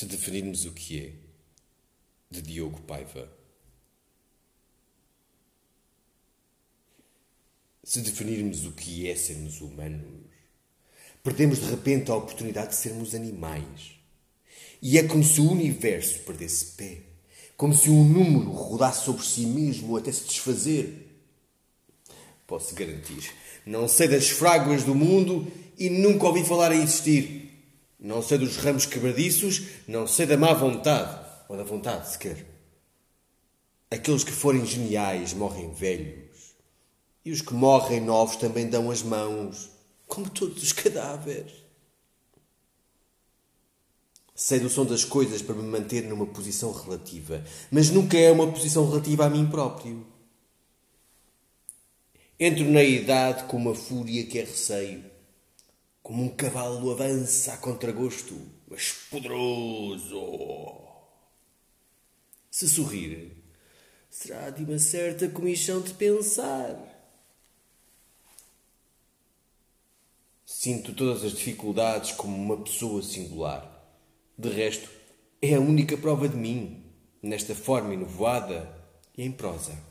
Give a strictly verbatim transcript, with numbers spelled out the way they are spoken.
se definirmos o que é, de Diogo Paiva. Se definirmos o que é sermos humanos, perdemos de repente a oportunidade de sermos animais. E é como se o universo perdesse pé, como se um número rodasse sobre si mesmo até se desfazer. Posso garantir, não sei das fráguas do mundo e nunca ouvi falar em existir. Não sei dos ramos quebradiços, não sei da má vontade, ou da vontade sequer. Aqueles que forem geniais morrem velhos, e os que morrem novos também dão as mãos, como todos os cadáveres. Sei do som das coisas para me manter numa posição relativa, mas nunca é uma posição relativa a mim próprio. Entro na idade com uma fúria que é receio, como um cavalo avança a contragosto, mas poderoso. Se sorrir, será de uma certa comichão de pensar. Sinto todas as dificuldades como uma pessoa singular. De resto, é a única prova de mim, nesta forma inovoada e em prosa.